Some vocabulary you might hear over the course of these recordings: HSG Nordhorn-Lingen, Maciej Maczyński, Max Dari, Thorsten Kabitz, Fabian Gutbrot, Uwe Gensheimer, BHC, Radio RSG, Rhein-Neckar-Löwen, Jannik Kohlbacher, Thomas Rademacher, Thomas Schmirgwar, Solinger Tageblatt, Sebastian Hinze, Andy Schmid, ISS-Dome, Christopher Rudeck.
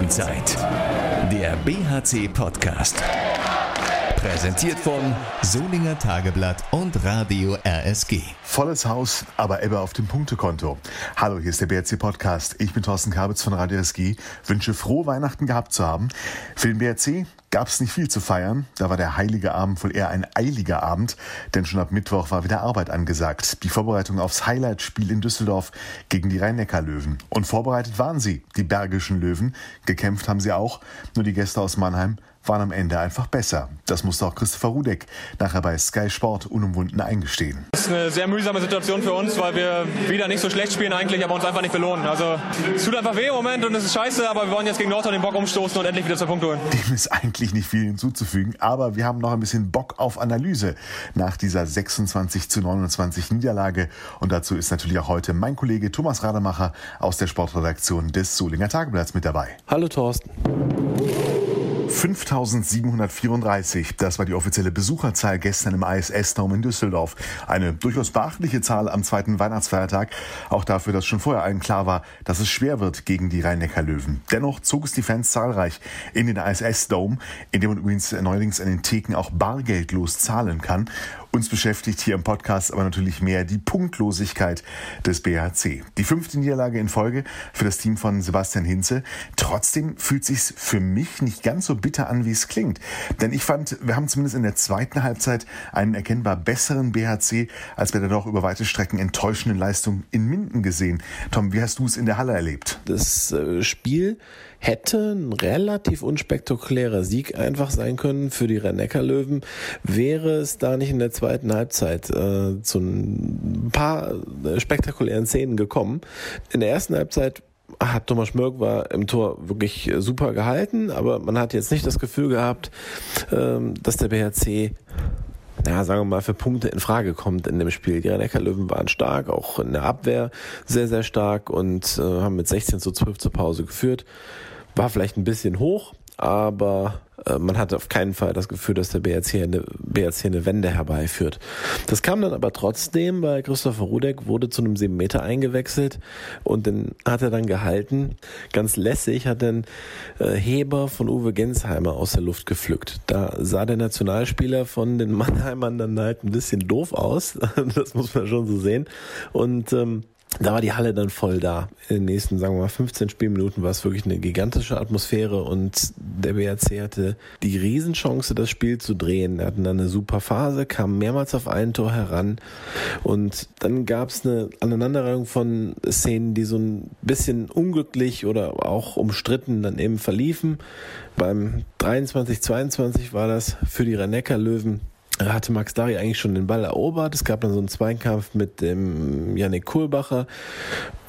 Löwenzeit. Der BHC-Podcast. Präsentiert von Solinger Tageblatt und Radio RSG. Volles Haus, aber Ebbe auf dem Punktekonto. Hallo, hier ist der BHC-Podcast. Ich bin Thorsten Kabitz von Radio RSG. Wünsche frohe Weihnachten gehabt zu haben. Für den BHC gab es nicht viel zu feiern. Da war der heilige Abend wohl eher ein eiliger Abend, denn schon ab Mittwoch war wieder Arbeit angesagt. Die Vorbereitung aufs Highlight-Spiel in Düsseldorf gegen die Rhein-Neckar-Löwen. Und vorbereitet waren sie, die bergischen Löwen. Gekämpft haben sie auch, nur die Gäste aus Mannheim waren am Ende einfach besser. Das musste auch Christopher Rudeck nachher bei Sky Sport unumwunden eingestehen. Das ist eine sehr mühsame Situation für uns, weil wir wieder nicht so schlecht spielen eigentlich, aber uns einfach nicht belohnen. Also es tut einfach weh im Moment und es ist scheiße, aber wir wollen jetzt gegen Nordhorn den Bock umstoßen und endlich wieder 2 Punkte holen. Dem ist eigentlich nicht viel hinzuzufügen, aber wir haben noch ein bisschen Bock auf Analyse nach dieser 26:29 Niederlage. Und dazu ist natürlich auch heute mein Kollege Thomas Rademacher aus der Sportredaktion des Solinger Tageblatts mit dabei. Hallo Thorsten. 5.734, das war die offizielle Besucherzahl gestern im ISS-Dome in Düsseldorf. Eine durchaus beachtliche Zahl am zweiten Weihnachtsfeiertag, auch dafür, dass schon vorher allen klar war, dass es schwer wird gegen die Rhein-Neckar-Löwen. Dennoch zog es die Fans zahlreich in den ISS-Dome, in dem man übrigens neuerdings an den Theken auch bargeldlos zahlen kann. Uns beschäftigt hier im Podcast aber natürlich mehr die Punktlosigkeit des BHC. Die 5. Niederlage in Folge für das Team von Sebastian Hinze. Trotzdem fühlt sich's für mich nicht ganz so bitter an, wie es klingt. Denn ich fand, wir haben zumindest in der zweiten Halbzeit einen erkennbar besseren BHC als bei der doch über weite Strecken enttäuschenden Leistung in Minden gesehen. Tom, wie hast du es in der Halle erlebt? Das Spiel hätte ein relativ unspektakulärer Sieg einfach sein können für die Rhein-Neckar-Löwen, wäre es da nicht in der zweiten Halbzeit zu ein paar spektakulären Szenen gekommen. In der ersten Halbzeit hat Thomas Schmirgwar im Tor wirklich super gehalten, aber man hat jetzt nicht das Gefühl gehabt, dass der BHC sagen wir mal, für Punkte in Frage kommt in dem Spiel. Die Rhein-Neckar-Löwen waren stark, auch in der Abwehr sehr, sehr stark und haben mit 16:12 zur Pause geführt. War vielleicht ein bisschen hoch, aber man hatte auf keinen Fall das Gefühl, dass der BHC eine Wende herbeiführt. Das kam dann aber trotzdem, weil Christopher Rudeck wurde zu einem 7-Meter eingewechselt und den hat er dann gehalten. Ganz lässig hat den Heber von Uwe Gensheimer aus der Luft gepflückt. Da sah der Nationalspieler von den Mannheimern dann halt ein bisschen doof aus. Das muss man schon so sehen. Und da war die Halle dann voll da. In den nächsten, sagen wir mal, 15 Spielminuten war es wirklich eine gigantische Atmosphäre und der BHC hatte die Riesenchance, das Spiel zu drehen. Er hatten dann eine super Phase, kam mehrmals auf ein Tor heran und dann gab es eine Aneinanderreihung von Szenen, die so ein bisschen unglücklich oder auch umstritten dann eben verliefen. Beim 23:22 war das für die Rhein-Neckar-Löwen. Hatte Max Dari eigentlich schon den Ball erobert. Es gab dann so einen Zweikampf mit dem Jannik Kohlbacher,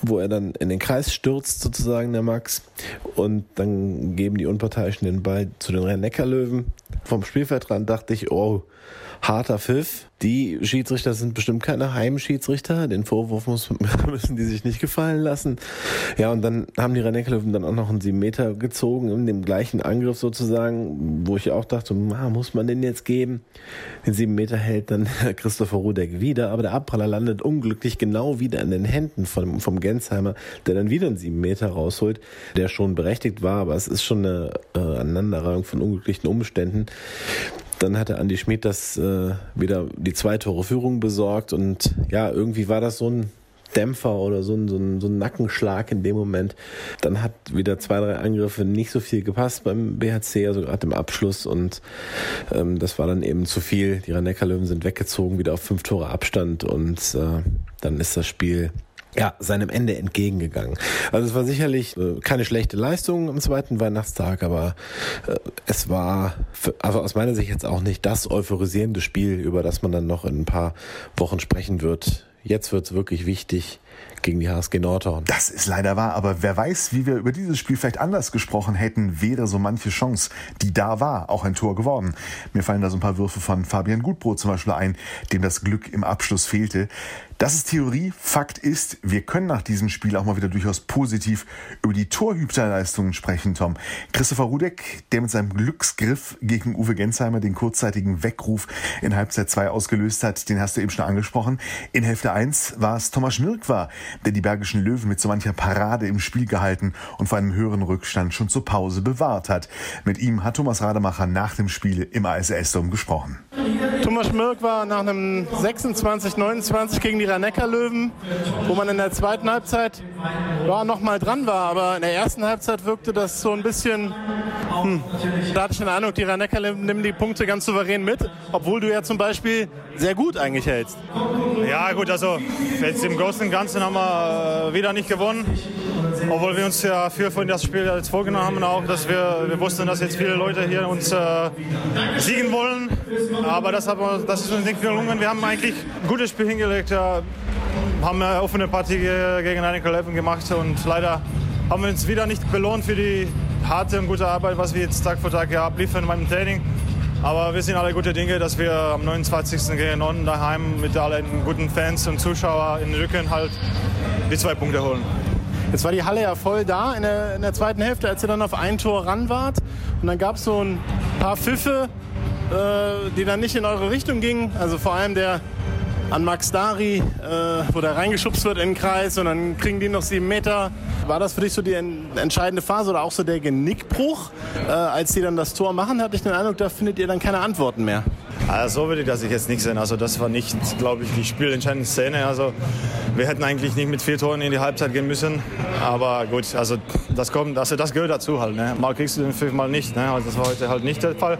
wo er dann in den Kreis stürzt sozusagen, der Max. Und dann geben die Unparteiischen den Ball zu den Rhein-Neckar-Löwen. Vom Spielfeldrand dachte ich, oh, harter Pfiff. Die Schiedsrichter sind bestimmt keine Heimschiedsrichter. Den Vorwurf müssen die sich nicht gefallen lassen. Ja, und dann haben die Rhein-Neckar-Löwen dann auch noch einen 7-Meter gezogen in dem gleichen Angriff sozusagen, wo ich auch dachte, muss man den jetzt geben? Den 7-Meter hält dann Christopher Rudeck wieder, aber der Abpraller landet unglücklich genau wieder in den Händen vom Gensheimer, der dann wieder einen 7-Meter rausholt, der schon berechtigt war, aber es ist schon eine Aneinanderreihung von unglücklichen Umständen. Dann hatte Andy Schmid das wieder die 2-Tore-Führung besorgt und ja, irgendwie war das so ein Dämpfer oder so ein Nackenschlag in dem Moment. Dann hat wieder 2, 3 Angriffe nicht so viel gepasst beim BHC, also gerade im Abschluss und das war dann eben zu viel. Die Rhein-Neckar-Löwen sind weggezogen, wieder auf 5 Tore Abstand und dann ist das Spiel seinem Ende entgegengegangen. Also es war sicherlich keine schlechte Leistung am zweiten Weihnachtstag, aber es war aus meiner Sicht jetzt auch nicht das euphorisierende Spiel, über das man dann noch in ein paar Wochen sprechen wird. Jetzt wird's wirklich wichtig gegen die HSG Nordhorn. Das ist leider wahr, aber wer weiß, wie wir über dieses Spiel vielleicht anders gesprochen hätten, wäre so manche Chance, die da war, auch ein Tor geworden. Mir fallen da so ein paar Würfe von Fabian Gutbrot zum Beispiel ein, dem das Glück im Abschluss fehlte. Das ist Theorie. Fakt ist, wir können nach diesem Spiel auch mal wieder durchaus positiv über die Torhüterleistungen sprechen, Tom. Christopher Rudeck, der mit seinem Glücksgriff gegen Uwe Gensheimer den kurzzeitigen Weckruf in Halbzeit 2 ausgelöst hat, den hast du eben schon angesprochen. In Hälfte 1 war es Thomas Schmirgwar, der die Bergischen Löwen mit so mancher Parade im Spiel gehalten und vor einem höheren Rückstand schon zur Pause bewahrt hat. Mit ihm hat Thomas Rademacher nach dem Spiel im ISS-Dome gesprochen. Thomas Schmirgwar nach einem 26-29 gegen die Rhein-Neckar-Löwen, wo man in der zweiten Halbzeit nochmal dran war, aber in der ersten Halbzeit wirkte das so ein bisschen, da hatte ich den Eindruck, die Rhein-Neckar-Löwen nehmen die Punkte ganz souverän mit, obwohl du ja zum Beispiel sehr gut eigentlich hältst. Ja gut, also jetzt im Großen und Ganzen haben wir wieder nicht gewonnen, obwohl wir uns ja für das Spiel jetzt vorgenommen haben, auch, dass wir wussten, dass jetzt viele Leute hier uns siegen wollen, aber das ist uns nicht gelungen. Wir haben eigentlich ein gutes Spiel hingelegt, haben eine offene Partie gegen Rhein-Neckar-Löwen gemacht und leider haben wir uns wieder nicht belohnt für die harte und gute Arbeit, was wir jetzt Tag für Tag abliefern beim Training. Aber wir sind alle gute Dinge, dass wir am 29. gegen Norden daheim mit allen guten Fans und Zuschauern in den Rücken halt die 2 Punkte holen. Jetzt war die Halle ja voll da in der zweiten Hälfte, als ihr dann auf ein Tor ran wart. Und dann gab es so ein paar Pfiffe, die dann nicht in eure Richtung gingen. Also vor allem der an Max Dari, wo der reingeschubst wird in den Kreis und dann kriegen die noch 7 Meter. War das für dich so die entscheidende Phase oder auch so der Genickbruch? Als die dann das Tor machen, hatte ich den Eindruck, da findet ihr dann keine Antworten mehr. Also so würde ich das jetzt nicht sehen. Also das war nicht, glaube ich, die spielentscheidende Szene. Also wir hätten eigentlich nicht mit 4 Toren in die Halbzeit gehen müssen. Aber gut, also das kommt, also das gehört dazu halt. Ne? Mal kriegst du den 5, mal nicht. Ne? Also das war heute halt nicht der Fall.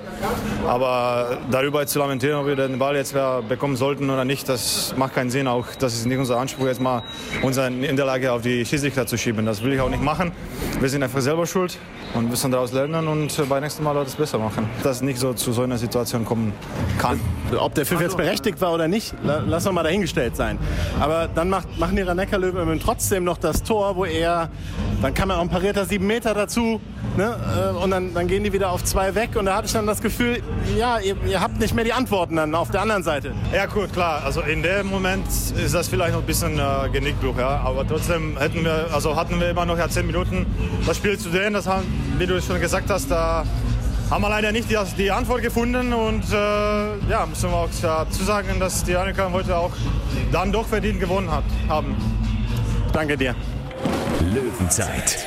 Aber darüber zu lamentieren, ob wir den Ball jetzt bekommen sollten oder nicht, das macht keinen Sinn. Auch das ist nicht unser Anspruch, jetzt mal unsere Niederlage auf die Schiedsrichter zu schieben. Das will ich auch nicht machen. Wir sind einfach selber schuld und müssen daraus lernen und beim nächsten Mal das besser machen. Dass nicht so zu so einer Situation kommen kann. Ob der Pfiff jetzt berechtigt war oder nicht, lass noch mal dahingestellt sein. Aber dann machen die Rhein-Neckar-Löwen trotzdem noch das Tor, wo er, dann kam er auch ein parierter 7 Meter dazu, ne? Und dann gehen die wieder auf 2 weg und da hatte ich dann das Gefühl, ja, ihr habt nicht mehr die Antworten dann auf der anderen Seite. Ja gut, klar, also in dem Moment ist das vielleicht noch ein bisschen Genickbruch, ja? Aber trotzdem hatten wir immer noch 10 Minuten das Spiel zu drehen, das haben, wie du schon gesagt hast, da haben wir leider nicht die Antwort gefunden und müssen wir auch dazu sagen, dass die Rhein-Neckar heute auch dann doch verdient gewonnen haben. Danke dir. Löwenzeit.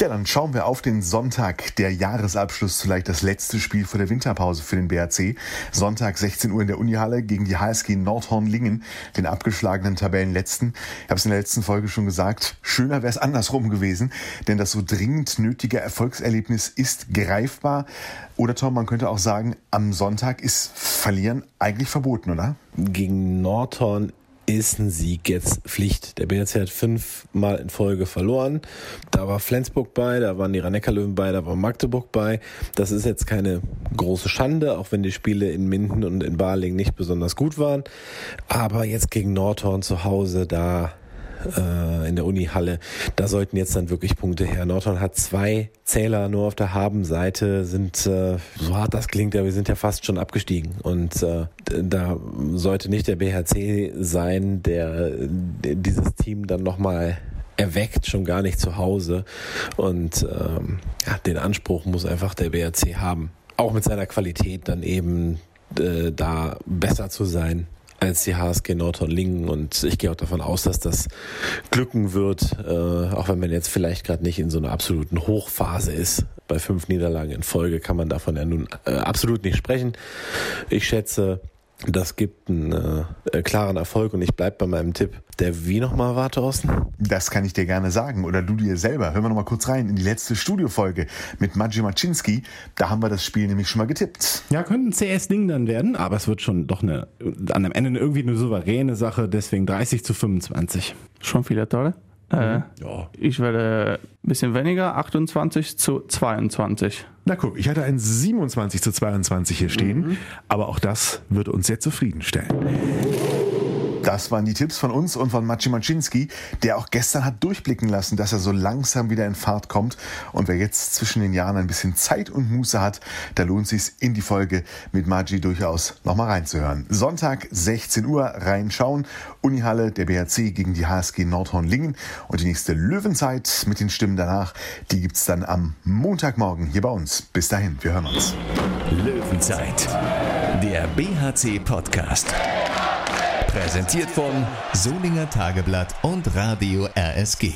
Ja, dann schauen wir auf den Sonntag. Der Jahresabschluss, vielleicht das letzte Spiel vor der Winterpause für den BHC. Sonntag 16 Uhr in der Unihalle gegen die HSG Nordhorn-Lingen, den abgeschlagenen Tabellenletzten. Ich habe es in der letzten Folge schon gesagt, schöner wäre es andersrum gewesen, denn das so dringend nötige Erfolgserlebnis ist greifbar. Oder Tom, man könnte auch sagen, am Sonntag ist Verlieren eigentlich verboten, oder? Gegen Nordhorn ist ein Sieg jetzt Pflicht. Der BHC hat 5-mal in Folge verloren. Da war Flensburg bei, da waren die Rhein-Neckar-Löwen bei, da war Magdeburg bei. Das ist jetzt keine große Schande, auch wenn die Spiele in Minden und in Balingen nicht besonders gut waren. Aber jetzt gegen Nordhorn zu Hause, da in der Uni-Halle, da sollten jetzt dann wirklich Punkte her. Nordhorn hat 2 Zähler nur auf der Habenseite, sind, so hart das klingt, aber wir sind ja fast schon abgestiegen und da sollte nicht der BHC sein, der dieses Team dann nochmal erweckt, schon gar nicht zu Hause und den Anspruch muss einfach der BHC haben, auch mit seiner Qualität dann eben da besser zu sein als die HSG Nordhorn-Lingen und ich gehe auch davon aus, dass das glücken wird, auch wenn man jetzt vielleicht gerade nicht in so einer absoluten Hochphase ist. Bei 5 Niederlagen in Folge kann man davon ja nun absolut nicht sprechen. Ich schätze, das gibt einen klaren Erfolg und ich bleibe bei meinem Tipp. Der wie nochmal war, Thorsten? Das kann ich dir gerne sagen oder du dir selber. Hören wir nochmal kurz rein in die letzte Studiofolge mit Maciej Maczyński. Da haben wir das Spiel nämlich schon mal getippt. Ja, könnte ein CS-Ding dann werden, aber es wird schon doch am Ende irgendwie eine souveräne Sache, deswegen 30-25. Schon viele Tore? Ja. Ich werde ein bisschen weniger, 28-22. Na guck, ich hatte ein 27-22 hier stehen, aber auch das wird uns sehr zufriedenstellen. Das waren die Tipps von uns und von Maciej Maczyński, der auch gestern hat durchblicken lassen, dass er so langsam wieder in Fahrt kommt. Und wer jetzt zwischen den Jahren ein bisschen Zeit und Muße hat, da lohnt es sich, in die Folge mit Maciej durchaus nochmal reinzuhören. Sonntag, 16 Uhr, reinschauen. Unihalle, der BHC gegen die HSG Nordhorn-Lingen. Und die nächste Löwenzeit mit den Stimmen danach, die gibt's dann am Montagmorgen hier bei uns. Bis dahin, wir hören uns. Löwenzeit, der BHC-Podcast. Präsentiert von Solinger Tageblatt und Radio RSG.